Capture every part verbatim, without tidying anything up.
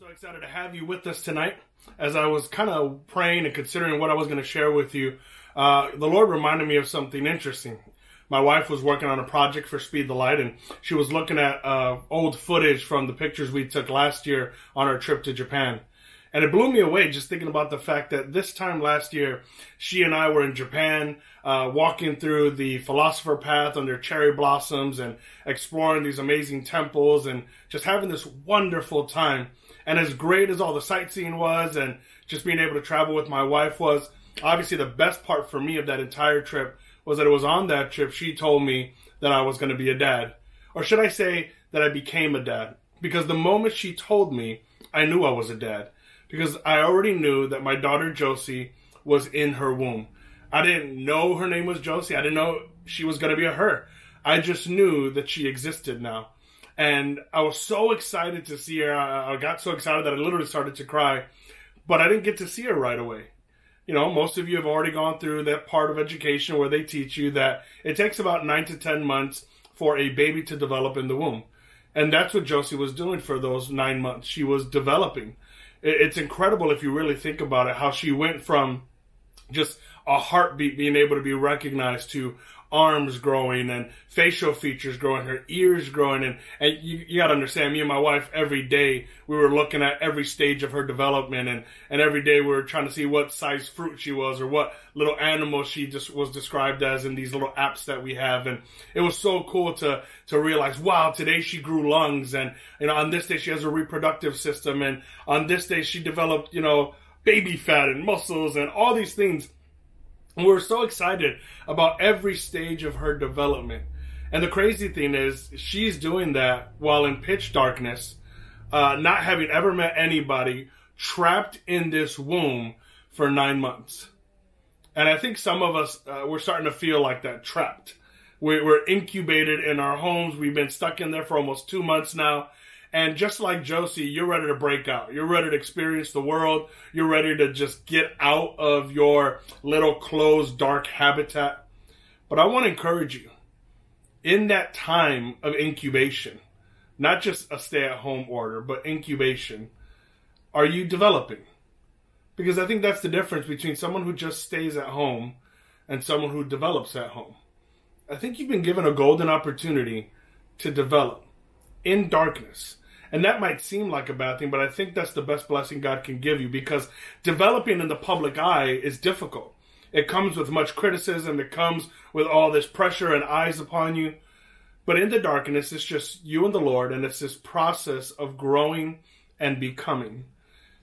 So excited to have you with us tonight. As I was kind of praying and considering what I was going to share with you, uh, the Lord reminded me of something interesting. My wife was working on a project for Speed the Light, and she was looking at uh, old footage from the pictures we took last year on our trip to Japan. And it blew me away just thinking about the fact that this time last year, she and I were in Japan, uh, walking through the Philosopher's Path under cherry blossoms and exploring these amazing temples and just having this wonderful time. And as great as all the sightseeing was and just being able to travel with my wife was, obviously the best part for me of that entire trip was that it was on that trip she told me that I was going to be a dad. Or should I say that I became a dad? Because the moment she told me, I knew I was a dad. Because I already knew that my daughter Josie was in her womb. I didn't know her name was Josie. I didn't know she was going to be a her. I just knew that she existed now. And I was so excited to see her. I got so excited that I literally started to cry. But I didn't get to see her right away. You know, most of you have already gone through that part of education where they teach you that it takes about nine to ten months for a baby to develop in the womb. And that's what Josie was doing for those nine months. She was developing. It's incredible if you really think about it, how she went from just a heartbeat being able to be recognized to arms growing and facial features growing, her ears growing. And, and you, you got to understand, me and my wife, every day we were looking at every stage of her development. And, and every day we were trying to see what size fruit she was or what little animal she just was described as in these little apps that we have. And it was so cool to to realize, wow, today she grew lungs. And, you know, on this day she has a reproductive system. And on this day she developed, you know, baby fat and muscles and all these things. And we were so excited about every stage of her development. And the crazy thing is, she's doing that while in pitch darkness, uh, not having ever met anybody, trapped in this womb for nine months. And I think some of us, uh, we're starting to feel like that, trapped. We're, we're incubated in our homes. We've been stuck in there for almost two months now. And just like Josie, you're ready to break out. You're ready to experience the world. You're ready to just get out of your little closed, dark habitat. But I want to encourage you, in that time of incubation, not just a stay-at-home order, but incubation, are you developing? Because I think that's the difference between someone who just stays at home and someone who develops at home. I think you've been given a golden opportunity to develop in darkness. And that might seem like a bad thing, but I think that's the best blessing God can give you, because developing in the public eye is difficult. It comes with much criticism. It comes with all this pressure and eyes upon you. But in the darkness, it's just you and the Lord, and it's this process of growing and becoming.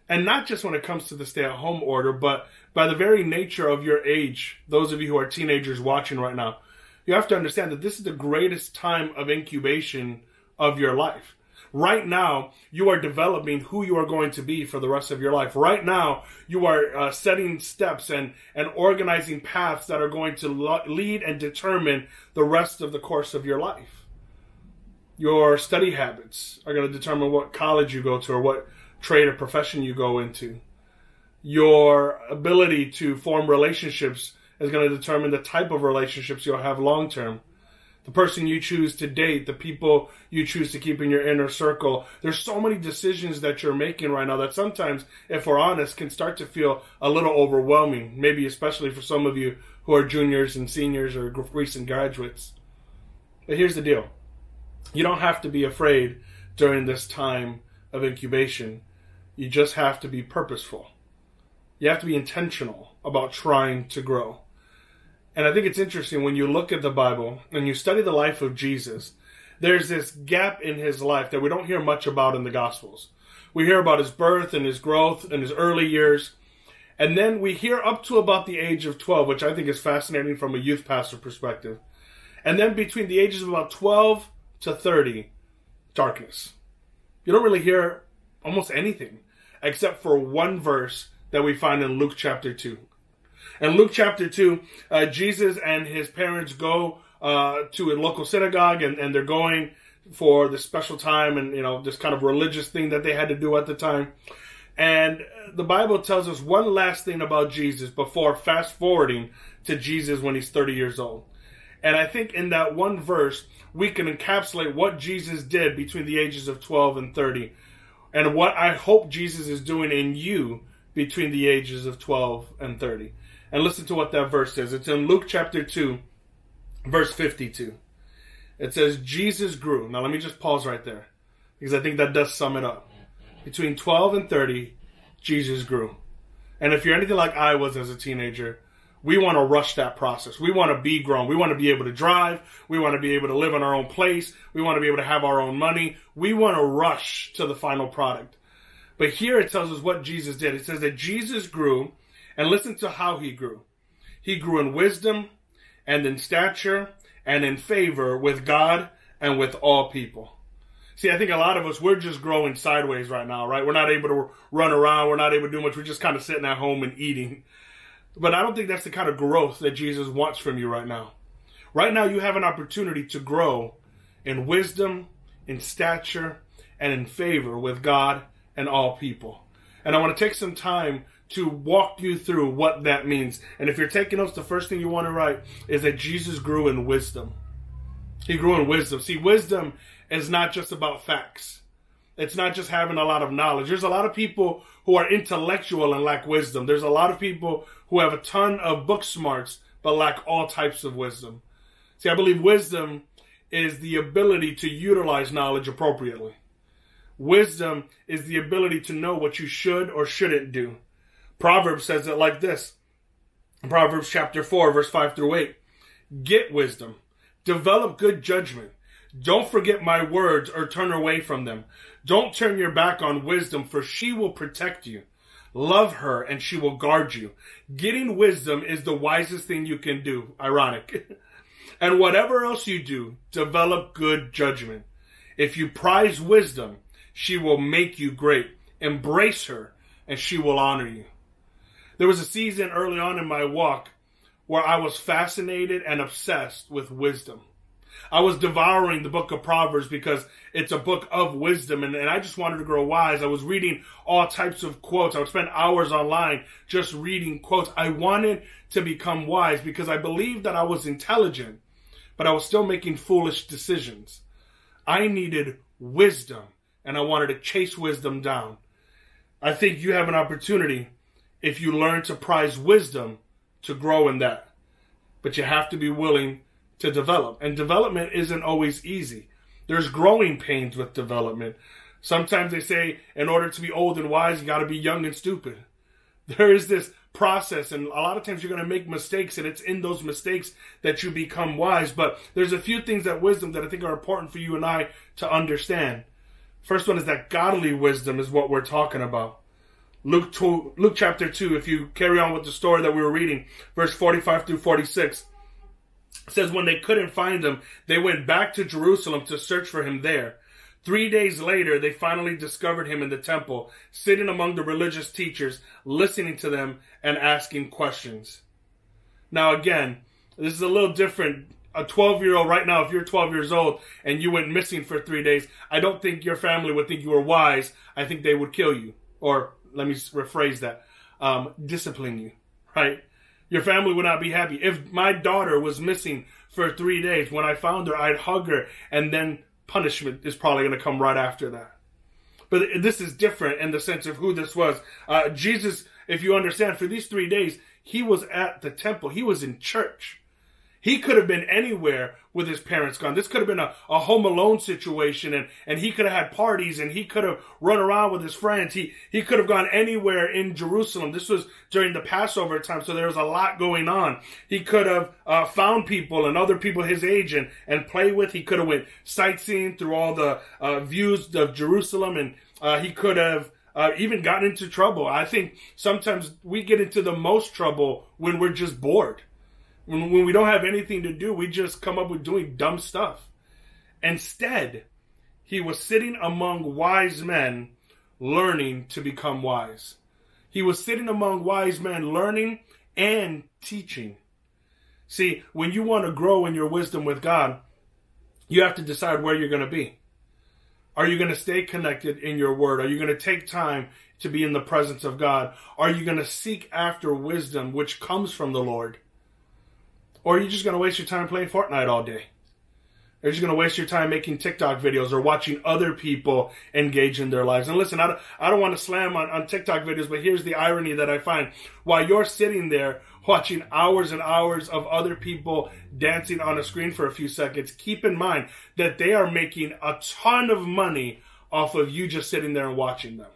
And not just when it comes to the stay-at-home order, but by the very nature of your age, those of you who are teenagers watching right now, you have to understand that this is the greatest time of incubation of your life. Right now, you are developing who you are going to be for the rest of your life. Right now, you are uh, setting steps and, and organizing paths that are going to lo- lead and determine the rest of the course of your life. Your study habits are going to determine what college you go to or what trade or profession you go into. Your ability to form relationships is going to determine the type of relationships you'll have long term. The person you choose to date, the people you choose to keep in your inner circle. There's so many decisions that you're making right now that sometimes, if we're honest, can start to feel a little overwhelming, maybe especially for some of you who are juniors and seniors or recent graduates. But here's the deal. You don't have to be afraid during this time of incubation. You just have to be purposeful. You have to be intentional about trying to grow. And I think it's interesting when you look at the Bible and you study the life of Jesus, there's this gap in his life that we don't hear much about in the Gospels. We hear about his birth and his growth and his early years. And then we hear up to about the age of twelve, which I think is fascinating from a youth pastor perspective. And then between the ages of about twelve to thirty, darkness. You don't really hear almost anything except for one verse that we find in Luke chapter two. In Luke chapter two, uh, Jesus and his parents go uh, to a local synagogue, and, and they're going for this special time and, you know, this kind of religious thing that they had to do at the time. And the Bible tells us one last thing about Jesus before fast forwarding to Jesus when he's thirty years old. And I think in that one verse, we can encapsulate what Jesus did between the ages of twelve and thirty. and what I hope Jesus is doing in you between the ages of twelve and thirty. And listen to what that verse says. It's in Luke chapter two, verse fifty-two. It says, Jesus grew. Now let me just pause right there, because I think that does sum it up. Between twelve and thirty, Jesus grew. And if you're anything like I was as a teenager, we want to rush that process. We want to be grown. We want to be able to drive. We want to be able to live in our own place. We want to be able to have our own money. We want to rush to the final product. But here it tells us what Jesus did. It says that Jesus grew, and listen to how he grew. He grew in wisdom and in stature and in favor with God and with all people. See, I think a lot of us, we're just growing sideways right now, right? We're not able to run around. We're not able to do much. We're just kind of sitting at home and eating. But I don't think that's the kind of growth that Jesus wants from you right now. Right now, you have an opportunity to grow in wisdom, in stature, and in favor with God and all people. And I want to take some time to walk you through what that means. And if you're taking notes, the first thing you want to write is that Jesus grew in wisdom. He grew in wisdom. See, wisdom is not just about facts. It's not just having a lot of knowledge. There's a lot of people who are intellectual and lack wisdom. There's a lot of people who have a ton of book smarts but lack all types of wisdom. See, I believe wisdom is the ability to utilize knowledge appropriately. Wisdom is the ability to know what you should or shouldn't do. Proverbs says it like this. Proverbs chapter four, verse five through eight. Get wisdom. Develop good judgment. Don't forget my words or turn away from them. Don't turn your back on wisdom, for she will protect you. Love her and she will guard you. Getting wisdom is the wisest thing you can do. Ironic. And whatever else you do, develop good judgment. If you prize wisdom, she will make you great. Embrace her and she will honor you. There was a season early on in my walk where I was fascinated and obsessed with wisdom. I was devouring the book of Proverbs because it's a book of wisdom, and, and I just wanted to grow wise. I was reading all types of quotes. I would spend hours online just reading quotes. I wanted to become wise because I believed that I was intelligent, but I was still making foolish decisions. I needed wisdom, and I wanted to chase wisdom down. I think you have an opportunity, if you learn to prize wisdom, to grow in that. But you have to be willing to develop. And development isn't always easy. There's growing pains with development. Sometimes they say, in order to be old and wise, you got to be young and stupid. There is this process, and a lot of times you're going to make mistakes, and it's in those mistakes that you become wise. But there's a few things that wisdom that I think are important for you and I to understand. First one is that godly wisdom is what we're talking about. Luke two, Luke chapter two, if you carry on with the story that we were reading, verse forty-five through forty-six, says, when they couldn't find him, they went back to Jerusalem to search for him there. Three days later, they finally discovered him in the temple, sitting among the religious teachers, listening to them and asking questions. Now, again, this is a little different. A twelve-year-old right now, if you're twelve years old and you went missing for three days, I don't think your family would think you were wise. I think they would kill you, or let me rephrase that, um, discipline you, right? Your family would not be happy. If my daughter was missing for three days, when I found her, I'd hug her, and then punishment is probably going to come right after that. But this is different in the sense of who this was. Uh, Jesus, if you understand, for these three days, he was at the temple. He was in church. He could have been anywhere with his parents gone. This could have been a, a home alone situation, and, and he could have had parties, and he could have run around with his friends. He, he could have gone anywhere in Jerusalem. This was during the Passover time, so there was a lot going on. He could have uh, found people and other people his age and, and play with. He could have went sightseeing through all the uh, views of Jerusalem, and uh, he could have uh, even gotten into trouble. I think sometimes we get into the most trouble when we're just bored. When, when we don't have anything to do, we just come up with doing dumb stuff. Instead, he was sitting among wise men, learning to become wise. He was sitting among wise men, learning and teaching. See, when you want to grow in your wisdom with God, you have to decide where you're going to be. Are you going to stay connected in your word? Are you going to take time to be in the presence of God? Are you going to seek after wisdom, which comes from the Lord? Or are you just going to waste your time playing Fortnite all day? They're just going to waste your time making TikTok videos or watching other people engage in their lives. And listen, I don't, I don't want to slam on, on TikTok videos, but here's the irony that I find. While you're sitting there watching hours and hours of other people dancing on a screen for a few seconds, keep in mind that they are making a ton of money off of you just sitting there and watching them.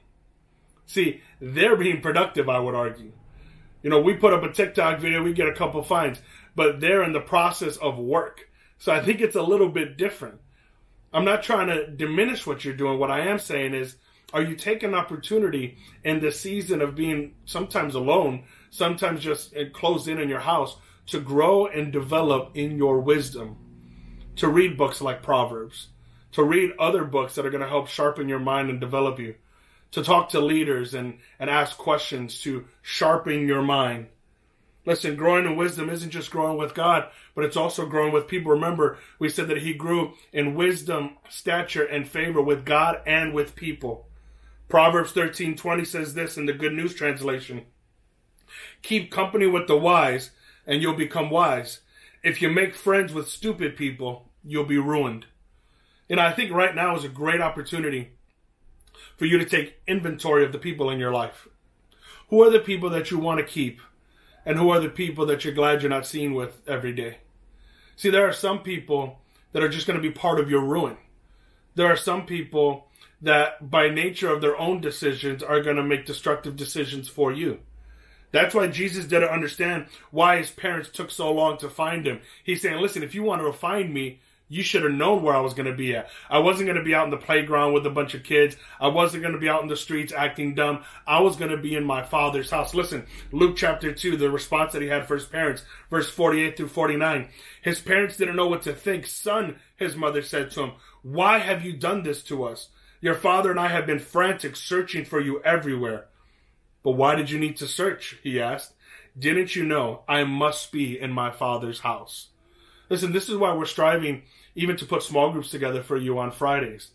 See, they're being productive, I would argue. You know, we put up a TikTok video, we get a couple fines, but they're in the process of work. So I think it's a little bit different. I'm not trying to diminish what you're doing. What I am saying is, are you taking opportunity in the season of being sometimes alone, sometimes just closed in in your house, to grow and develop in your wisdom, to read books like Proverbs, to read other books that are going to help sharpen your mind and develop you, to talk to leaders and, and ask questions to sharpen your mind. Listen, growing in wisdom isn't just growing with God, but it's also growing with people. Remember, we said that he grew in wisdom, stature, and favor with God and with people. Proverbs thirteen twenty says this in the Good News Translation. Keep company with the wise, and you'll become wise. If you make friends with stupid people, you'll be ruined. You know, I think right now is a great opportunity for you to take inventory of the people in your life. Who are the people that you want to keep? And who are the people that you're glad you're not seen with every day? See, there are some people that are just going to be part of your ruin. There are some people that by nature of their own decisions are going to make destructive decisions for you. That's why Jesus didn't understand why his parents took so long to find him. He's saying, listen, if you want to find me, you should have known where I was going to be at. I wasn't going to be out in the playground with a bunch of kids. I wasn't going to be out in the streets acting dumb. I was going to be in my Father's house. Listen, Luke chapter two, the response that he had for his parents, verse forty-eight through forty-nine. His parents didn't know what to think. Son, his mother said to him, why have you done this to us? Your father and I have been frantic, searching for you everywhere. But why did you need to search? He asked. Didn't you know I must be in my Father's house? Listen, this is why we're striving even to put small groups together for you on Fridays.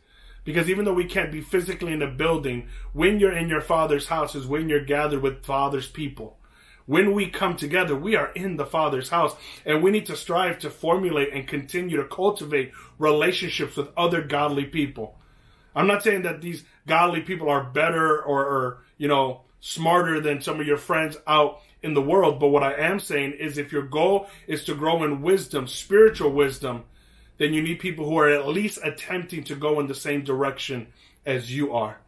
Because even though we can't be physically in a building, when you're in your Father's house is when you're gathered with Father's people. When we come together, we are in the Father's house. And we need to strive to formulate and continue to cultivate relationships with other godly people. I'm not saying that these godly people are better or, or you know, smarter than some of your friends out in the world, but what I am saying is if your goal is to grow in wisdom, spiritual wisdom, then you need people who are at least attempting to go in the same direction as you are.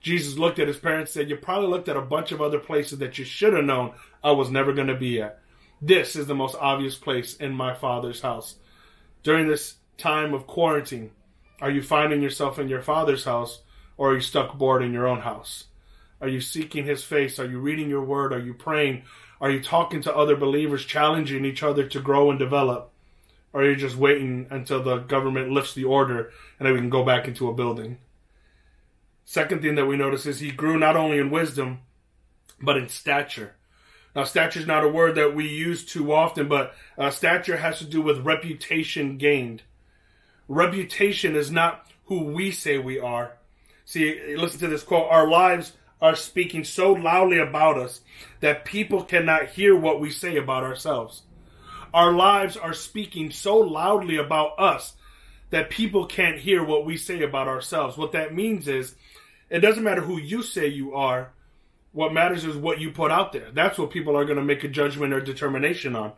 Jesus looked at his parents and said, you probably looked at a bunch of other places that you should have known I was never going to be at. This is the most obvious place in my Father's house. During this time of quarantine, are you finding yourself in your Father's house, or are you stuck bored in your own house? Are you seeking his face? Are you reading your word? Are you praying? Are you talking to other believers, challenging each other to grow and develop? Or are you just waiting until the government lifts the order and then we can go back into a building? Second thing that we notice is he grew not only in wisdom, but in stature. Now, stature is not a word that we use too often, but uh, stature has to do with reputation gained. Reputation is not who we say we are. See, listen to this quote. Our lives are speaking so loudly about us that people cannot hear what we say about ourselves. Our lives are speaking so loudly about us that people can't hear what we say about ourselves. What that means is it doesn't matter who you say you are. What matters is what you put out there. That's what people are going to make a judgment or determination on.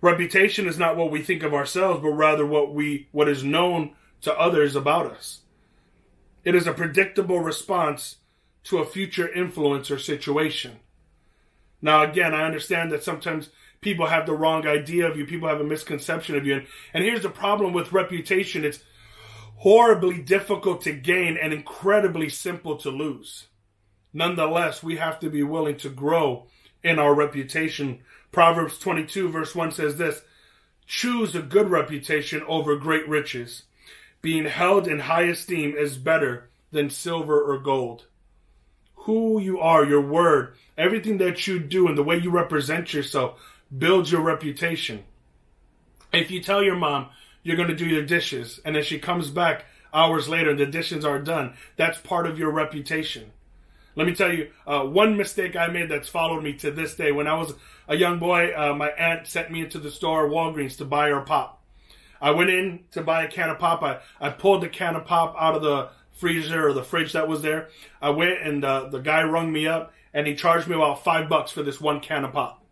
Reputation is not what we think of ourselves, but rather what we what is known to others about us. It is a predictable response to a future influence or situation. Now, again, I understand that sometimes people have the wrong idea of you. People have a misconception of you. And, and here's the problem with reputation. It's horribly difficult to gain and incredibly simple to lose. Nonetheless, we have to be willing to grow in our reputation. Proverbs twenty-two verse one says this, choose a good reputation over great riches. Being held in high esteem is better than silver or gold. Who you are, your word, everything that you do and the way you represent yourself builds your reputation. If you tell your mom you're going to do your dishes and then she comes back hours later and the dishes are done, that's part of your reputation. Let me tell you, uh, one mistake I made that's followed me to this day. When I was a young boy, uh, my aunt sent me into the store, Walgreens, to buy her pop. I went in to buy a can of pop. I, I pulled the can of pop out of the freezer or the fridge that was there. I went and the, the guy rung me up and he charged me about five bucks for this one can of pop.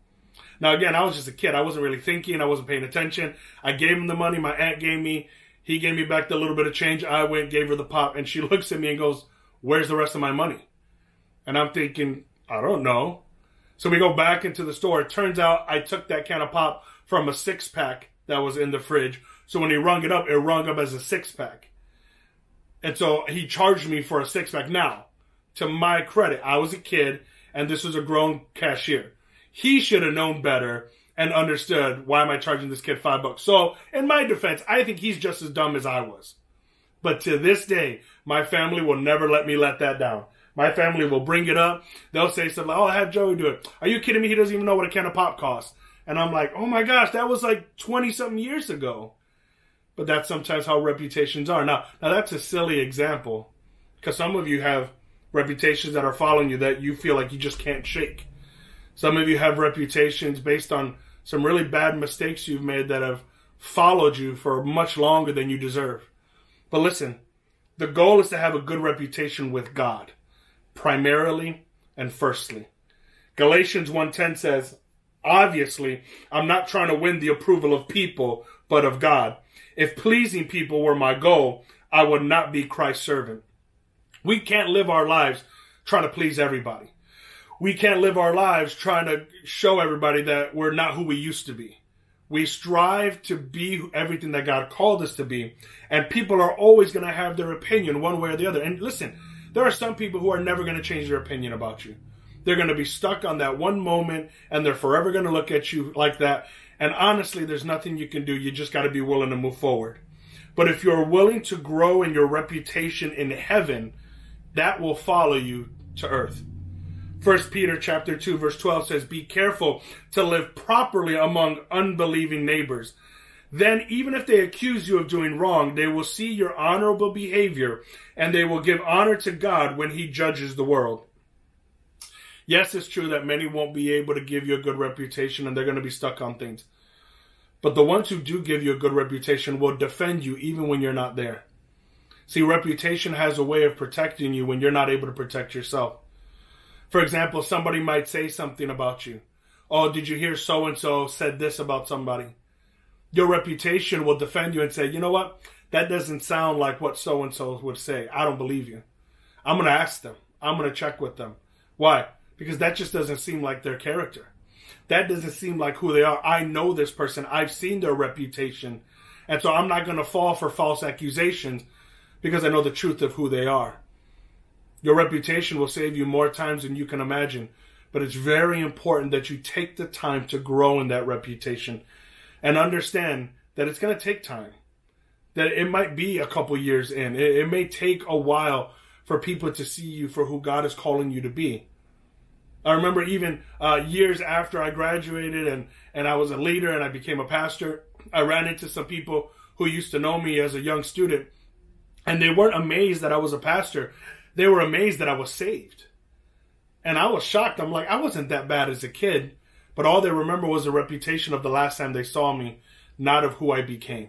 Now, again, I was just a kid. I wasn't really thinking. I wasn't paying attention. I gave him the money. My aunt gave me. He gave me back the little bit of change. I went, gave her the pop, and she looks at me and goes, "Where's the rest of my money?" And I'm thinking, I don't know. So we go back into the store. It turns out I took that can of pop from a six-pack that was in the fridge. So when he rung it up, it rung up as a six-pack. And so he charged me for a six-pack. Now, to my credit, I was a kid, and this was a grown cashier. He should have known better and understood, why am I charging this kid five bucks? So, in my defense, I think he's just as dumb as I was. But to this day, my family will never let me let that down. My family will bring it up. They'll say stuff like, "Oh, have Joey do it. Are you kidding me? He doesn't even know what a can of pop costs." And I'm like, oh my gosh, that was like twenty-something years ago. But that's sometimes how reputations are. Now, now that's a silly example, because some of you have reputations that are following you that you feel like you just can't shake. Some of you have reputations based on some really bad mistakes you've made that have followed you for much longer than you deserve. But listen, the goal is to have a good reputation with God, primarily and firstly. Galatians one ten says, obviously, I'm not trying to win the approval of people, but of God. If pleasing people were my goal, I would not be Christ's servant. We can't live our lives trying to please everybody. We can't live our lives trying to show everybody that we're not who we used to be. We strive to be everything that God called us to be. And people are always going to have their opinion one way or the other. And listen, there are some people who are never going to change their opinion about you. They're going to be stuck on that one moment, and they're forever going to look at you like that. And honestly, there's nothing you can do. You just got to be willing to move forward. But if you're willing to grow in your reputation in heaven, that will follow you to earth. First Peter chapter two, verse twelve says, "Be careful to live properly among unbelieving neighbors. Then even if they accuse you of doing wrong, they will see your honorable behavior, and they will give honor to God when he judges the world." Yes, it's true that many won't be able to give you a good reputation, and they're going to be stuck on things. But the ones who do give you a good reputation will defend you even when you're not there. See, reputation has a way of protecting you when you're not able to protect yourself. For example, somebody might say something about you. "Oh, did you hear so-and-so said this about somebody?" Your reputation will defend you and say, "You know what? That doesn't sound like what so-and-so would say. I don't believe you. I'm going to ask them. I'm going to check with them." Why? Because that just doesn't seem like their character. That doesn't seem like who they are. I know this person. I've seen their reputation. And so I'm not going to fall for false accusations because I know the truth of who they are. Your reputation will save you more times than you can imagine. But it's very important that you take the time to grow in that reputation and understand that it's going to take time. That it might be a couple years in. It, it may take a while for people to see you for who God is calling you to be. I remember even uh, years after I graduated and, and I was a leader and I became a pastor, I ran into some people who used to know me as a young student, and they weren't amazed that I was a pastor. They were amazed that I was saved. And I was shocked. I'm like, I wasn't that bad as a kid, but all they remember was the reputation of the last time they saw me, not of who I became.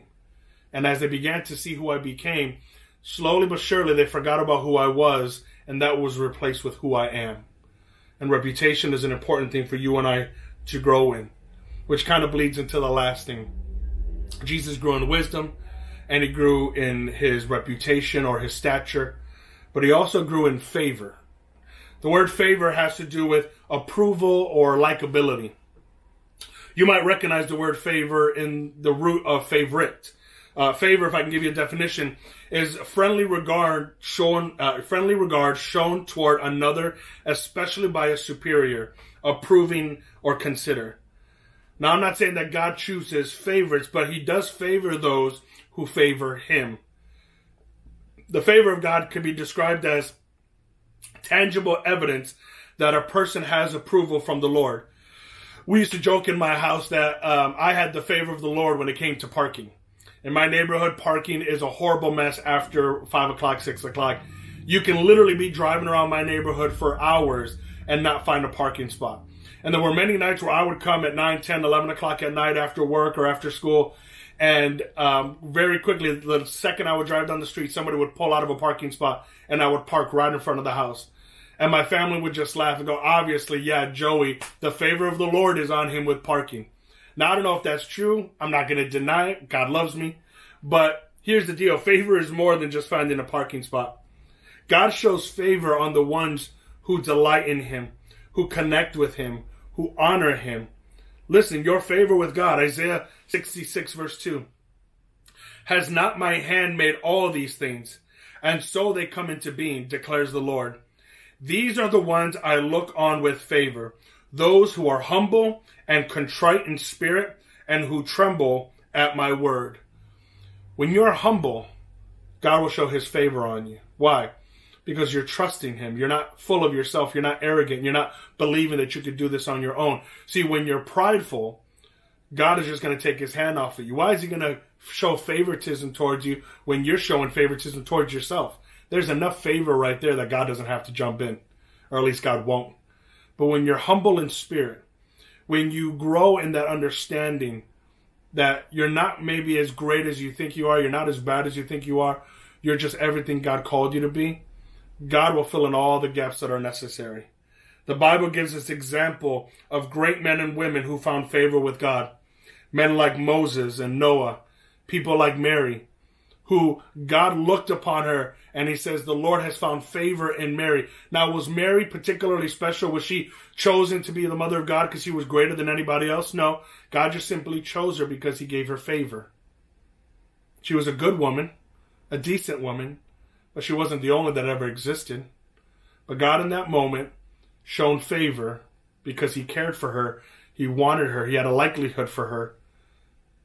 And as they began to see who I became, slowly but surely they forgot about who I was, and that was replaced with who I am. And reputation is an important thing for you and I to grow in, which kind of bleeds into the last thing. Jesus grew in wisdom, and he grew in his reputation or his stature, but he also grew in favor. The word favor has to do with approval or likability. You might recognize the word favor in the root of favorite. Uh, favor, if I can give you a definition, is friendly regard shown, uh, friendly regard shown toward another, especially by a superior, approving or consider. Now, I'm not saying that God chooses favorites, but he does favor those who favor him. The favor of God can be described as tangible evidence that a person has approval from the Lord. We used to joke in my house that um, I had the favor of the Lord when it came to parking. In my neighborhood, parking is a horrible mess after five o'clock, six o'clock. You can literally be driving around my neighborhood for hours and not find a parking spot. And there were many nights where I would come at nine, ten, eleven o'clock at night after work or after school, And um, very quickly, the second I would drive down the street, somebody would pull out of a parking spot, and I would park right in front of the house. And my family would just laugh and go, obviously, yeah, Joey, the favor of the Lord is on him with parking. Now, I don't know if that's true. I'm not going to deny it. God loves me. But here's the deal. Favor is more than just finding a parking spot. God shows favor on the ones who delight in him, who connect with him, who honor him. Listen, your favor with God, Isaiah sixty-six verse two. Has not my hand made all these things? And so they come into being, declares the Lord. These are the ones I look on with favor, those who are humble and contrite in spirit and who tremble at my word. When you're humble, God will show his favor on you. Why? Because you're trusting him. You're not full of yourself. You're not arrogant. You're not believing that you could do this on your own. See, when you're prideful, God is just going to take his hand off of you. Why is he going to show favoritism towards you when you're showing favoritism towards yourself? There's enough favor right there that God doesn't have to jump in, or at least God won't. But when you're humble in spirit, when you grow in that understanding that you're not maybe as great as you think you are, you're not as bad as you think you are, you're just everything God called you to be, God will fill in all the gaps that are necessary. The Bible gives us example of great men and women who found favor with God. Men like Moses and Noah, people like Mary, who God looked upon her, and he says, the Lord has found favor in Mary. Now, was Mary particularly special? Was she chosen to be the mother of God because she was greater than anybody else? No, God just simply chose her because he gave her favor. She was a good woman, a decent woman, but she wasn't the only that ever existed. But God in that moment shown favor because he cared for her. He wanted her. He had a likelihood for her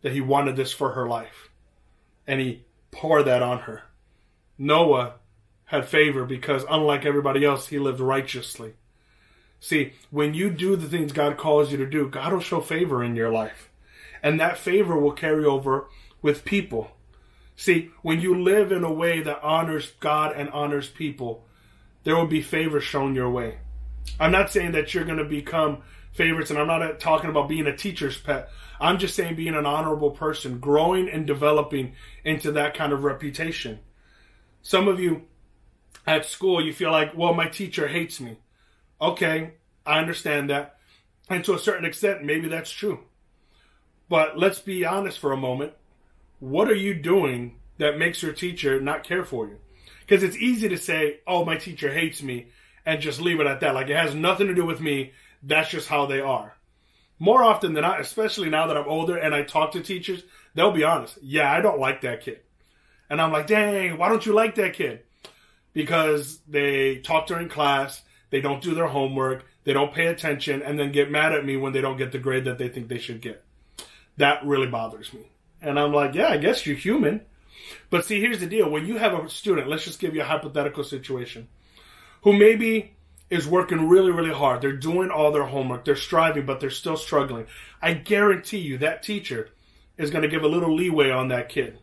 that he wanted this for her life. And he pour that on her. Noah had favor because unlike everybody else, he lived righteously. See, when you do the things God calls you to do, God will show favor in your life. And that favor will carry over with people. See, when you live in a way that honors God and honors people, there will be favor shown your way. I'm not saying that you're going to become favorites, and I'm not talking about being a teacher's pet. I'm just saying being an honorable person, growing and developing into that kind of reputation. Some of you at school, you feel like, well, my teacher hates me. Okay, I understand that. And to a certain extent, maybe that's true. But let's be honest for a moment. What are you doing that makes your teacher not care for you? Because it's easy to say, oh, my teacher hates me, and just leave it at that. Like, it has nothing to do with me. That's just how they are. More often than not, especially now that I'm older and I talk to teachers, they'll be honest. Yeah, I don't like that kid. And I'm like, dang, why don't you like that kid? Because they talk during class, they don't do their homework, they don't pay attention, and then get mad at me when they don't get the grade that they think they should get. That really bothers me. And I'm like, yeah, I guess you're human. But see, here's the deal. When you have a student, let's just give you a hypothetical situation, who maybe is working really, really hard. They're doing all their homework. They're striving, but they're still struggling. I guarantee you that teacher is going to give a little leeway on that kid.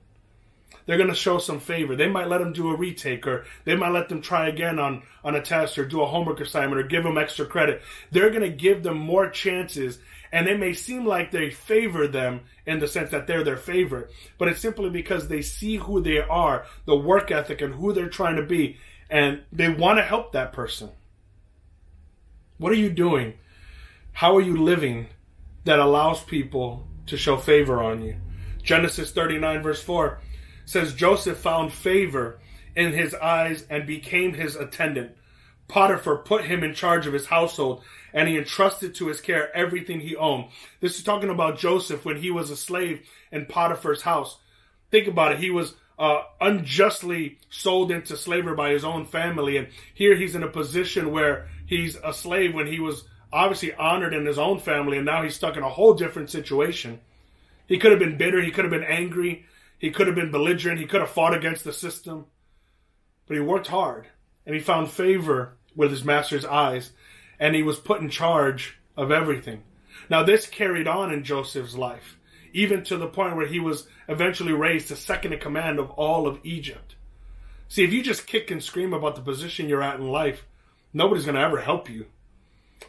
They're going to show some favor. They might let them do a retake, or they might let them try again on, on a test, or do a homework assignment, or give them extra credit. They're going to give them more chances, and it may seem like they favor them in the sense that they're their favorite, but it's simply because they see who they are, the work ethic, and who they're trying to be, and they want to help that person. What are you doing? How are you living that allows people to show favor on you? Genesis thirty-nine verse four says, Joseph found favor in his eyes and became his attendant. Potiphar put him in charge of his household, and he entrusted to his care everything he owned. This is talking about Joseph when he was a slave in Potiphar's house. Think about it. He was Uh, unjustly sold into slavery by his own family. And here he's in a position where he's a slave when he was obviously honored in his own family. And now he's stuck in a whole different situation. He could have been bitter. He could have been angry. He could have been belligerent. He could have fought against the system. But he worked hard, and he found favor with his master's eyes, and he was put in charge of everything. Now this carried on in Joseph's life, even to the point where he was eventually raised to second in command of all of Egypt. See, if you just kick and scream about the position you're at in life, nobody's going to ever help you.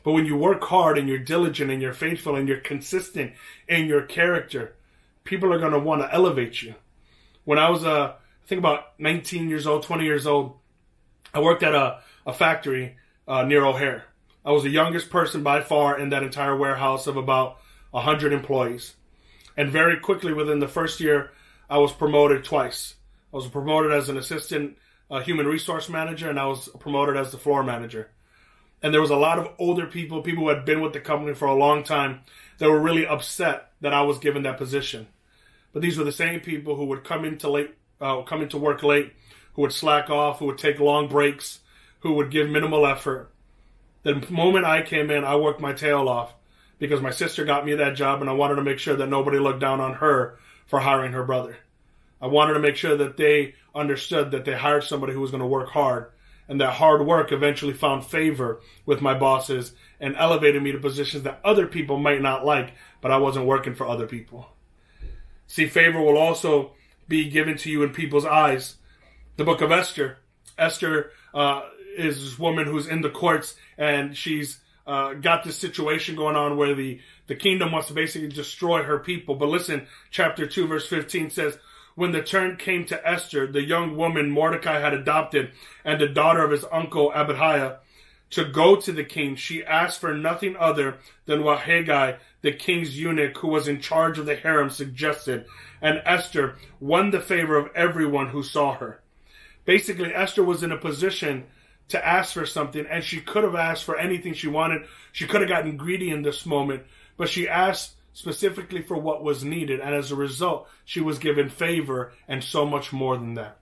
But when you work hard and you're diligent and you're faithful and you're consistent in your character, people are going to want to elevate you. When I was, uh, I think about nineteen years old, twenty years old, I worked at a, a factory uh, near O'Hare. I was the youngest person by far in that entire warehouse of about one hundred employees. And very quickly, within the first year, I was promoted twice. I was promoted as an assistant uh, human resource manager, and I was promoted as the floor manager. And there was a lot of older people, people who had been with the company for a long time, that were really upset that I was given that position. But these were the same people who would come into late, uh, come into work late, who would slack off, who would take long breaks, who would give minimal effort. The moment I came in, I worked my tail off because my sister got me that job, and I wanted to make sure that nobody looked down on her for hiring her brother. I wanted to make sure that they understood that they hired somebody who was going to work hard, and that hard work eventually found favor with my bosses and elevated me to positions that other people might not like, but I wasn't working for other people. See, favor will also be given to you in people's eyes. The book of Esther. Esther uh, is this woman who's in the courts, and she's uh, got this situation going on where the, the kingdom wants to basically destroy her people. But listen, chapter two, verse fifteen says, "When the turn came to Esther, the young woman Mordecai had adopted and the daughter of his uncle Abihail, to go to the king, she asked for nothing other than what Haggai, the king's eunuch who was in charge of the harem, suggested. And Esther won the favor of everyone who saw her." Basically, Esther was in a position to ask for something, and she could have asked for anything she wanted. She could have gotten greedy in this moment, but she asked specifically for what was needed, and as a result, she was given favor and so much more than that.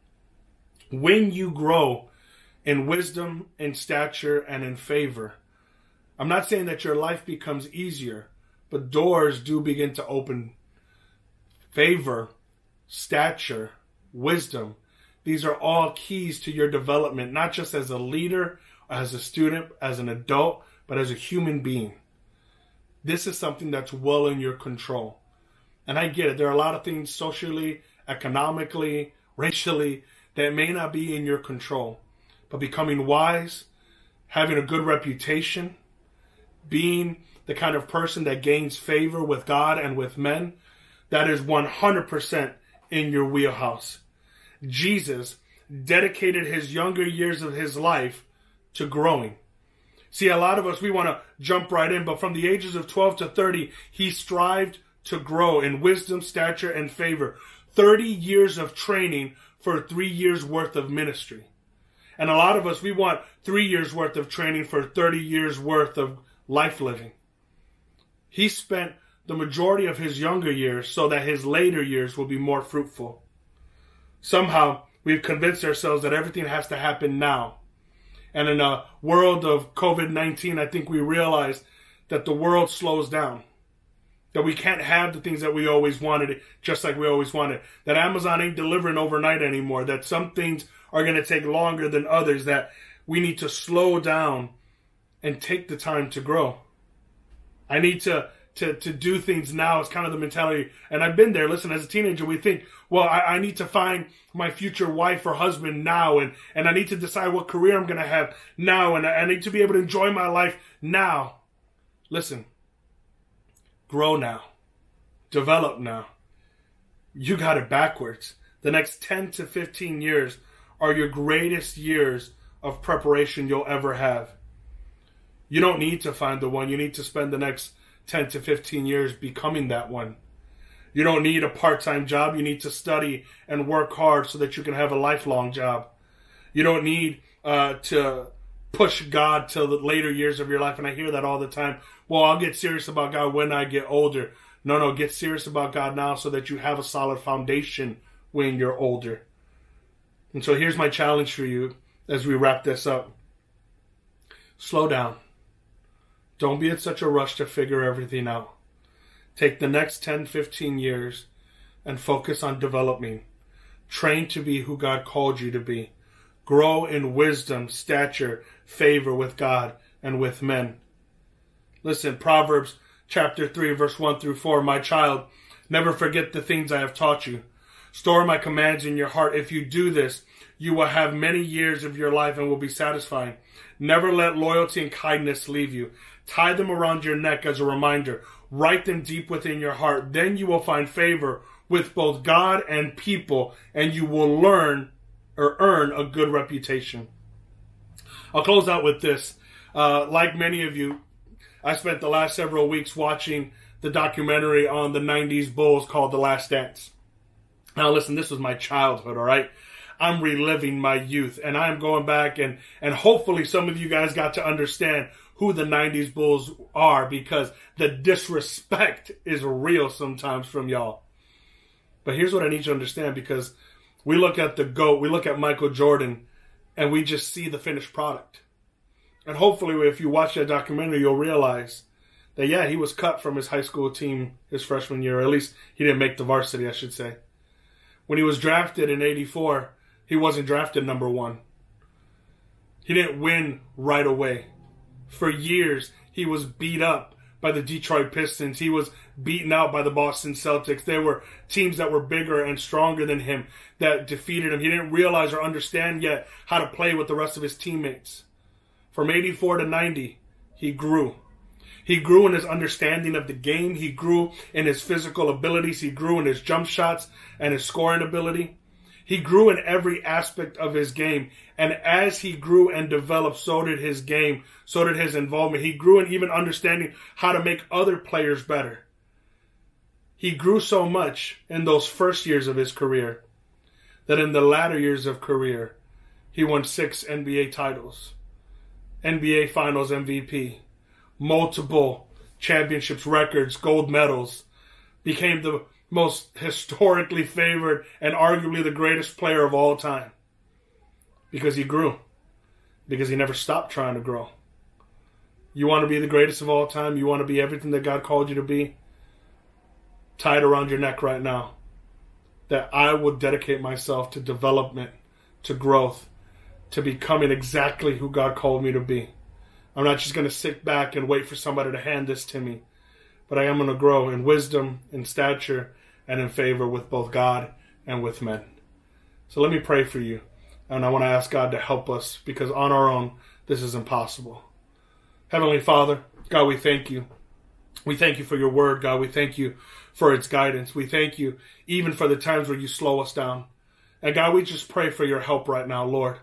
When you grow in wisdom, in stature, and in favor, I'm not saying that your life becomes easier, but doors do begin to open. Favor, stature, wisdom, these are all keys to your development, not just as a leader, as a student, as an adult, but as a human being. This is something that's well in your control. And I get it. There are a lot of things socially, economically, racially that may not be in your control. But becoming wise, having a good reputation, being the kind of person that gains favor with God and with men, that is one hundred percent in your wheelhouse. Jesus dedicated his younger years of his life to growing. See, a lot of us, we want to jump right in, but from the ages of twelve to thirty, he strived to grow in wisdom, stature, and favor. thirty years of training for three years worth of ministry. And a lot of us, we want three years worth of training for thirty years worth of life living. He spent the majority of his younger years so that his later years will be more fruitful. Somehow, we've convinced ourselves that everything has to happen now. And in a world of COVID nineteen, I think we realize that the world slows down, that we can't have the things that we always wanted, just like we always wanted, that Amazon ain't delivering overnight anymore, that some things are going to take longer than others, that we need to slow down and take the time to grow. I need to to to do things now. It's kind of the mentality. And I've been there. Listen, as a teenager, we think, well, I, I need to find my future wife or husband now. And, and I need to decide what career I'm going to have now. And I, I need to be able to enjoy my life now. Listen, grow now. Develop now. You got it backwards. The next ten to fifteen years are your greatest years of preparation you'll ever have. You don't need to find the one. You need to spend the next ten to fifteen years becoming that one. You don't need a part-time job. You need to study and work hard so that you can have a lifelong job. You don't need uh, to push God till the later years of your life. And I hear that all the time. Well, I'll get serious about God when I get older. No, no, get serious about God now so that you have a solid foundation when you're older. And so here's my challenge for you as we wrap this up. Slow down. Don't be in such a rush to figure everything out. Take the next ten, fifteen years and focus on developing. Train to be who God called you to be. Grow in wisdom, stature, favor with God and with men. Listen, Proverbs chapter three, verse one through four, "My child, never forget the things I have taught you. Store my commands in your heart. If you do this, you will have many years of your life and will be satisfying. Never let loyalty and kindness leave you. Tie them around your neck as a reminder. Write them deep within your heart. Then you will find favor with both God and people, and you will learn or earn a good reputation. I'll close out with this. Uh, like many of you, I spent the last several weeks watching the documentary on the nineties Bulls called The Last Dance. Now listen, this was my childhood, all right? I'm reliving my youth, and I'm going back, and, and hopefully some of you guys got to understand who the nineties Bulls are, because the disrespect is real sometimes from y'all. But here's what I need you to understand, because we look at the GOAT, we look at Michael Jordan, and we just see the finished product. And hopefully if you watch that documentary, you'll realize that, yeah, he was cut from his high school team his freshman year, or at least he didn't make the varsity, I should say. When he was drafted in eighty-four, he wasn't drafted number one. He didn't win right away. For years, he was beat up by the Detroit Pistons. He was beaten out by the Boston Celtics. There were teams that were bigger and stronger than him that defeated him. He didn't realize or understand yet how to play with the rest of his teammates. From eighty-four to ninety, he grew. He grew in his understanding of the game. He grew in his physical abilities. He grew in his jump shots and his scoring ability. He grew in every aspect of his game. And as he grew and developed, so did his game, so did his involvement. He grew in even understanding how to make other players better. He grew so much in those first years of his career that in the latter years of career, he won six N B A titles, N B A Finals M V P, multiple championships, records, gold medals, became the most historically favored and arguably the greatest player of all time. Because he grew. Because he never stopped trying to grow. You want to be the greatest of all time? You want to be everything that God called you to be? Tie it around your neck right now. That I will dedicate myself to development, to growth, to becoming exactly who God called me to be. I'm not just going to sit back and wait for somebody to hand this to me. But I am going to grow in wisdom, in stature, and in favor with both God and with men. So let me pray for you. And I want to ask God to help us, because on our own, this is impossible. Heavenly Father, God, we thank you. We thank you for your word, God. We thank you for its guidance. We thank you even for the times where you slow us down. And God, we just pray for your help right now, Lord.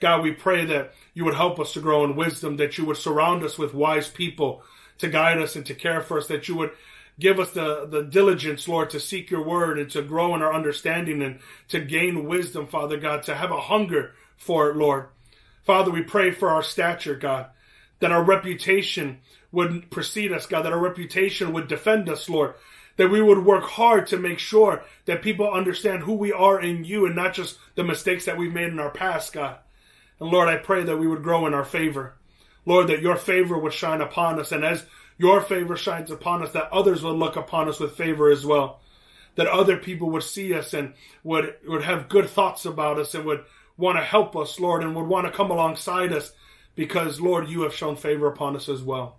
God, we pray that you would help us to grow in wisdom, that you would surround us with wise people to guide us and to care for us, that you would give us the, the diligence, Lord, to seek your word and to grow in our understanding and to gain wisdom, Father God, to have a hunger for it, Lord. Father, we pray for our stature, God, that our reputation would precede us, God, that our reputation would defend us, Lord, that we would work hard to make sure that people understand who we are in you and not just the mistakes that we've made in our past, God. And Lord, I pray that we would grow in our favor. Lord, that your favor would shine upon us. And as your favor shines upon us, that others would look upon us with favor as well. That other people would see us and would, would have good thoughts about us and would want to help us, Lord, and would want to come alongside us because, Lord, you have shown favor upon us as well.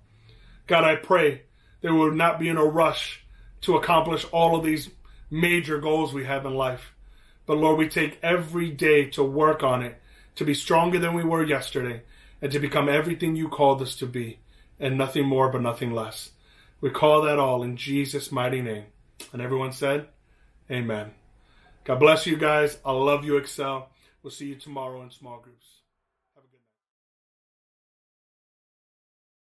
God, I pray that we would not be in a rush to accomplish all of these major goals we have in life. But, Lord, we take every day to work on it, to be stronger than we were yesterday, and to become everything you called us to be, and nothing more but nothing less. We call that all in Jesus' mighty name. And everyone said, amen. God bless you guys. I love you, Excel. We'll see you tomorrow in small groups.